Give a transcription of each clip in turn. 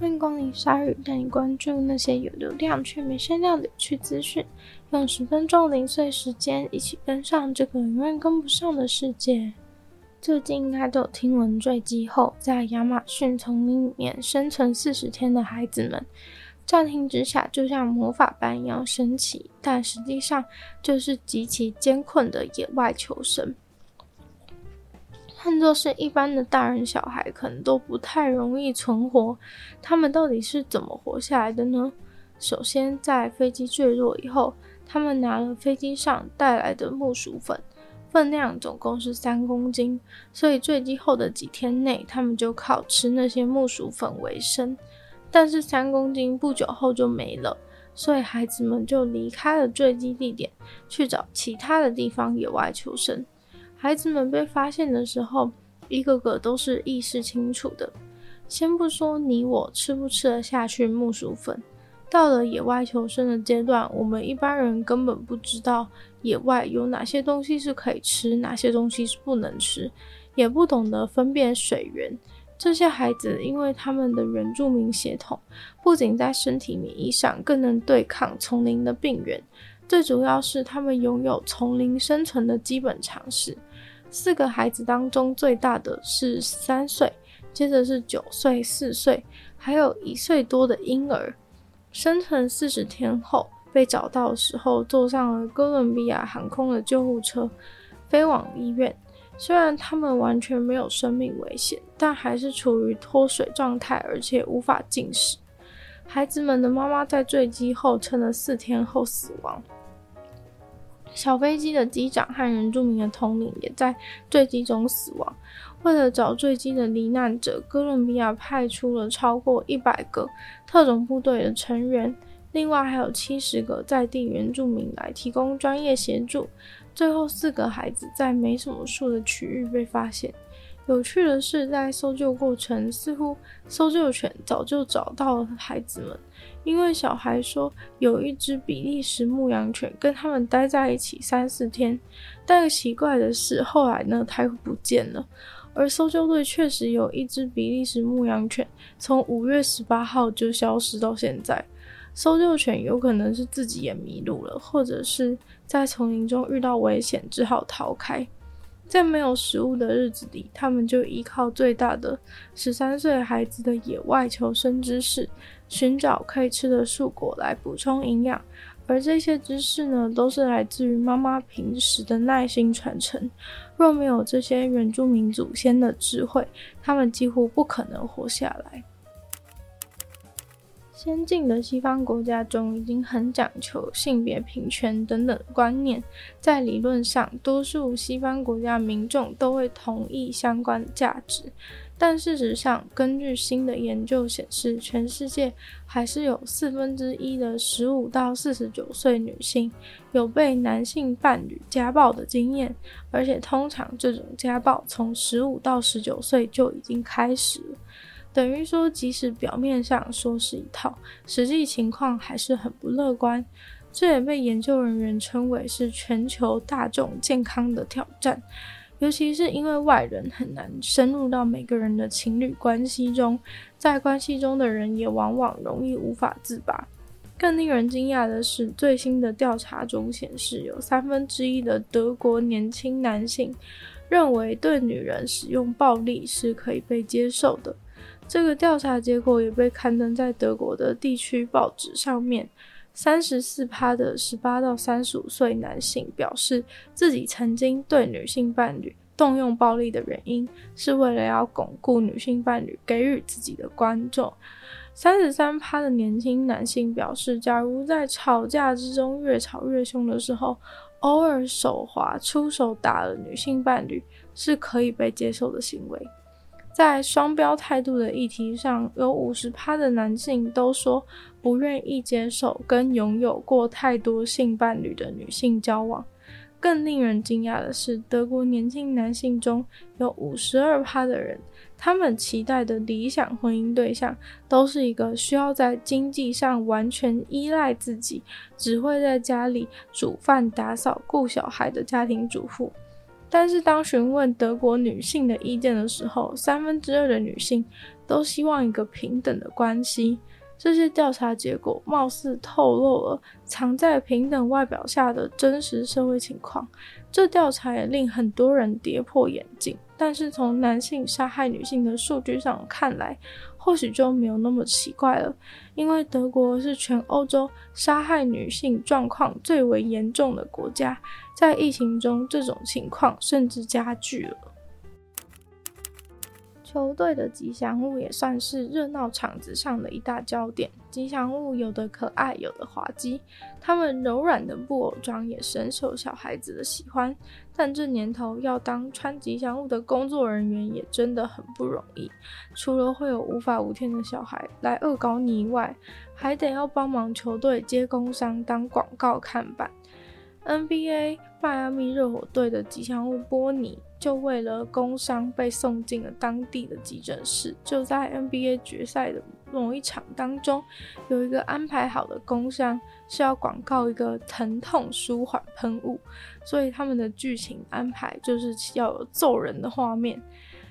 欢迎光临鲨鱼，带你关注那些有流量却没声量的有趣资讯，用10分钟零碎时间，一起跟上这个永远跟不上的世界。最近应该都有听闻，坠机后在亚马逊丛林里面生存40天的孩子们，乍听之下就像魔法般一样神奇，但实际上就是极其艰困的野外求生。换作是一般的大人小孩，可能都不太容易存活。他们到底是怎么活下来的呢？首先，在飞机坠落以后，他们拿了飞机上带来的木薯粉，分量总共是3公斤，所以坠机后的几天内，他们就靠吃那些木薯粉为生。但是3公斤不久后就没了，所以孩子们就离开了坠机地点，去找其他的地方野外求生。孩子们被发现的时候，一个个都是意识清楚的。先不说你我吃不吃得下去木薯粉，到了野外求生的阶段，我们一般人根本不知道野外有哪些东西是可以吃，哪些东西是不能吃，也不懂得分辨水源。这些孩子因为他们的原住民血统，不仅在身体免疫上更能对抗丛林的病原，最主要是他们拥有丛林生存的基本常识。4个孩子当中，最大的是13岁，接着是9岁、4岁，还有1岁多的婴儿。生存40天后，被找到的时候，坐上了哥伦比亚航空的救护车，飞往医院。虽然他们完全没有生命危险，但还是处于脱水状态，而且无法进食。孩子们的妈妈在坠机后撑了4天后死亡。小飞机的机长和原住民的统领也在坠机中死亡。为了找坠机的罹难者，哥伦比亚派出了超过100个特种部队的成员，另外还有70个在地原住民来提供专业协助。最后4个孩子在没什么树的区域被发现。有趣的是，在搜救过程，似乎搜救犬早就找到了孩子们，因为小孩说有一只比利时牧羊犬跟他们待在一起3-4天，但奇怪的是，后来呢，它又不见了。而搜救队确实有一只比利时牧羊犬从5月18号就消失到现在。搜救犬有可能是自己也迷路了，或者是在丛林中遇到危险，只好逃开。在没有食物的日子里，他们就依靠最大的13岁孩子的野外求生知识，寻找可以吃的蔬果来补充营养。而这些知识呢，都是来自于妈妈平时的耐心传承。若没有这些原住民祖先的智慧，他们几乎不可能活下来。先进的西方国家中已经很讲求性别平权等等观念，在理论上，多数西方国家民众都会同意相关的价值，但事实上，根据新的研究显示，全世界还是有1/4的15到49岁女性有被男性伴侣家暴的经验，而且通常这种家暴从15到19岁就已经开始了。等于说，即使表面上说是一套，实际情况还是很不乐观。这也被研究人员称为是全球大众健康的挑战，尤其是因为外人很难深入到每个人的情侣关系中，在关系中的人也往往容易无法自拔。更令人惊讶的是，最新的调查中显示，有1/3的德国年轻男性认为对女人使用暴力是可以被接受的。这个调查结果也被刊登在德国的地区报纸上面。34% 的18到35岁男性表示，自己曾经对女性伴侣动用暴力的原因，是为了要巩固女性伴侣给予自己的关注。33% 的年轻男性表示，假如在吵架之中越吵越凶的时候，偶尔手滑出手打了女性伴侣，是可以被接受的行为。在双标态度的议题上，有 50% 的男性都说不愿意接受跟拥有过太多性伴侣的女性交往。更令人惊讶的是，德国年轻男性中有 52% 的人，他们期待的理想婚姻对象都是一个需要在经济上完全依赖自己，只会在家里煮饭打扫顾小孩的家庭主妇。但是当询问德国女性的意见的时候，2/3的女性都希望一个平等的关系。这些调查结果貌似透露了藏在平等外表下的真实社会情况，这调查也令很多人跌破眼镜。但是从男性杀害女性的数据上看来，或许就没有那么奇怪了，因为德国是全欧洲杀害女性状况最为严重的国家，在疫情中这种情况甚至加剧了。球队的吉祥物也算是热闹场子上的一大焦点，吉祥物有的可爱，有的滑稽，他们柔软的布偶装也深受小孩子的喜欢，但这年头要当穿吉祥物的工作人员也真的很不容易，除了会有无法无天的小孩来恶搞你以外，还得要帮忙球队接工商当广告看板。NBA 迈阿密热火队的吉祥物波尼就为了工伤被送进了当地的急诊室。就在 NBA 决赛的某一场当中，有一个安排好的工伤是要广告一个疼痛舒缓喷雾，所以他们的剧情安排就是要有揍人的画面，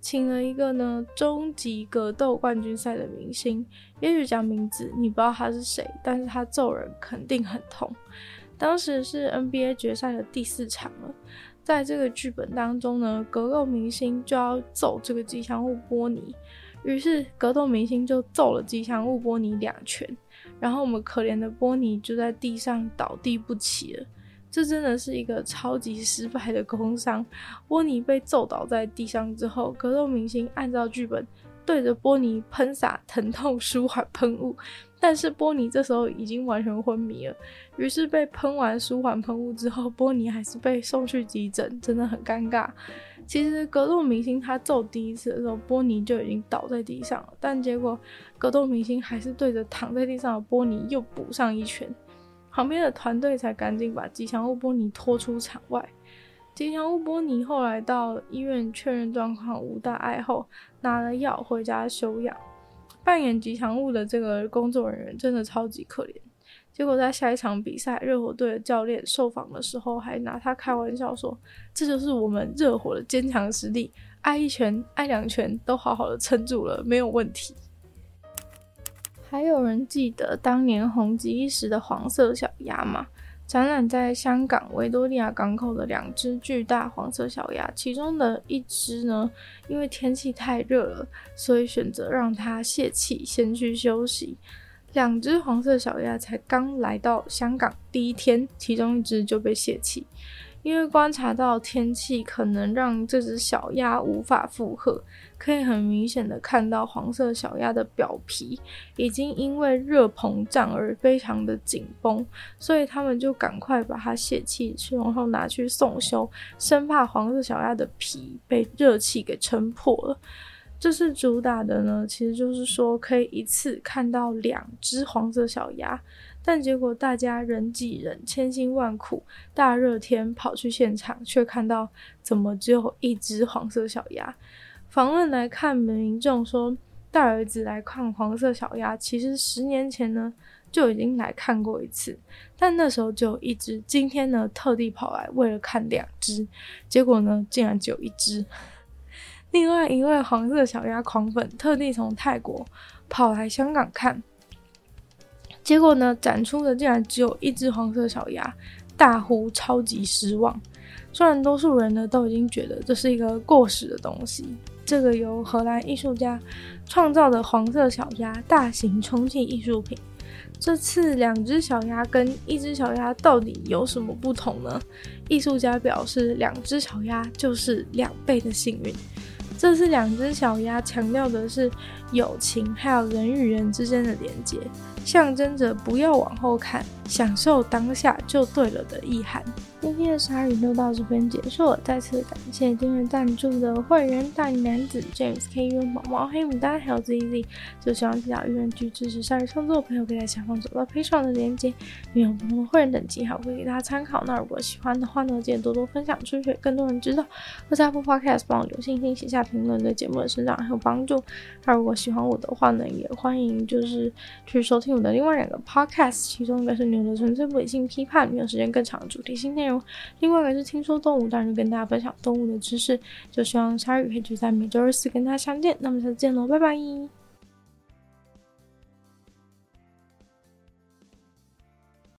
请了一个呢终极格斗冠军赛的明星，也许讲名字你不知道他是谁，但是他揍人肯定很痛。当时是 NBA 决赛的第4场了，在这个剧本当中呢，格斗明星就要揍这个吉祥物波尼，于是格斗明星就揍了吉祥物波尼2拳，然后我们可怜的波尼就在地上倒地不起了。这真的是一个超级失败的工伤，波尼被揍倒在地上之后，格斗明星按照剧本对着波尼喷洒疼痛舒缓喷雾，但是波尼这时候已经完全昏迷了，于是被喷完舒缓喷雾之后，波尼还是被送去急诊，真的很尴尬。其实格斗明星他揍第一次的时候，波尼就已经倒在地上了，但结果格斗明星还是对着躺在地上的波尼又补上1拳，旁边的团队才赶紧把吉祥物波尼拖出场外。吉祥物波尼后来到医院确认状况无大碍后，拿了药回家休养。扮演吉祥物的这个工作人员真的超级可怜，结果在下一场比赛，热火队的教练受访的时候还拿他开玩笑说，这就是我们热火的坚强实力，挨1拳挨2拳都好好的撑住了，没有问题。还有人记得当年红极一时的黄色小鸭吗？展览在香港维多利亚港口的2只巨大黄色小鸭，其中的一只呢，因为天气太热了，所以选择让它泄气先去休息。2只黄色小鸭才刚来到香港第1天，其中一只就被泄气，因为观察到天气可能让这只小鸭无法负荷，可以很明显的看到黄色小鸭的表皮已经因为热膨胀而非常的紧绷，所以他们就赶快把它泄气，然后拿去送修，生怕黄色小鸭的皮被热气给撑破了。这是主打的呢，其实就是说可以一次看到2只黄色小鸭，但结果大家人挤人，千辛万苦，大热天跑去现场，却看到怎么只有1只黄色小鸭。访问来看民众说，大儿子来看黄色小鸭，其实10年前呢就已经来看过一次，但那时候只有1只，今天呢特地跑来为了看2只，结果呢竟然只有1只。另外一位黄色小鸭狂粉特地从泰国跑来香港看，结果呢展出的竟然只有1只黄色小鸭，大呼超级失望。虽然多数人呢都已经觉得这是一个过时的东西，这个由荷兰艺术家创造的黄色小鸭大型充气艺术品。这次2只小鸭跟1只小鸭到底有什么不同呢？艺术家表示，2只小鸭就是2倍的幸运。这次2只小鸭强调的是友情还有人与人之间的连结，象征着不要往后看，享受当下就对了的意涵。今天的鲨鱼就到这边结束了，再次感谢订阅赞助的会员大男子 James K.U.M. 毛毛黑牡丹还有 ZZ。 就希望听到愿意支持鲨鱼创作的朋友可以在下方找到 Patreon 的连结，没有不同的会员等级还可以给大家参考。那如果喜欢的话呢，记得多多分享出去，更多人知道。或在 Apple Podcast 帮我留星星写下评论，对节目的成长很有帮助。那如果喜欢我的话呢，也欢迎就是去收听我的另外两个 podcast， 其中一个是牛的纯粹不理性批判，没有时间更长的主题性内容，另外一个是听说动物，当然就跟大家分享动物的知识。就希望鲨鱼可以就在每周24跟大家相见，那么下次见咯，拜拜。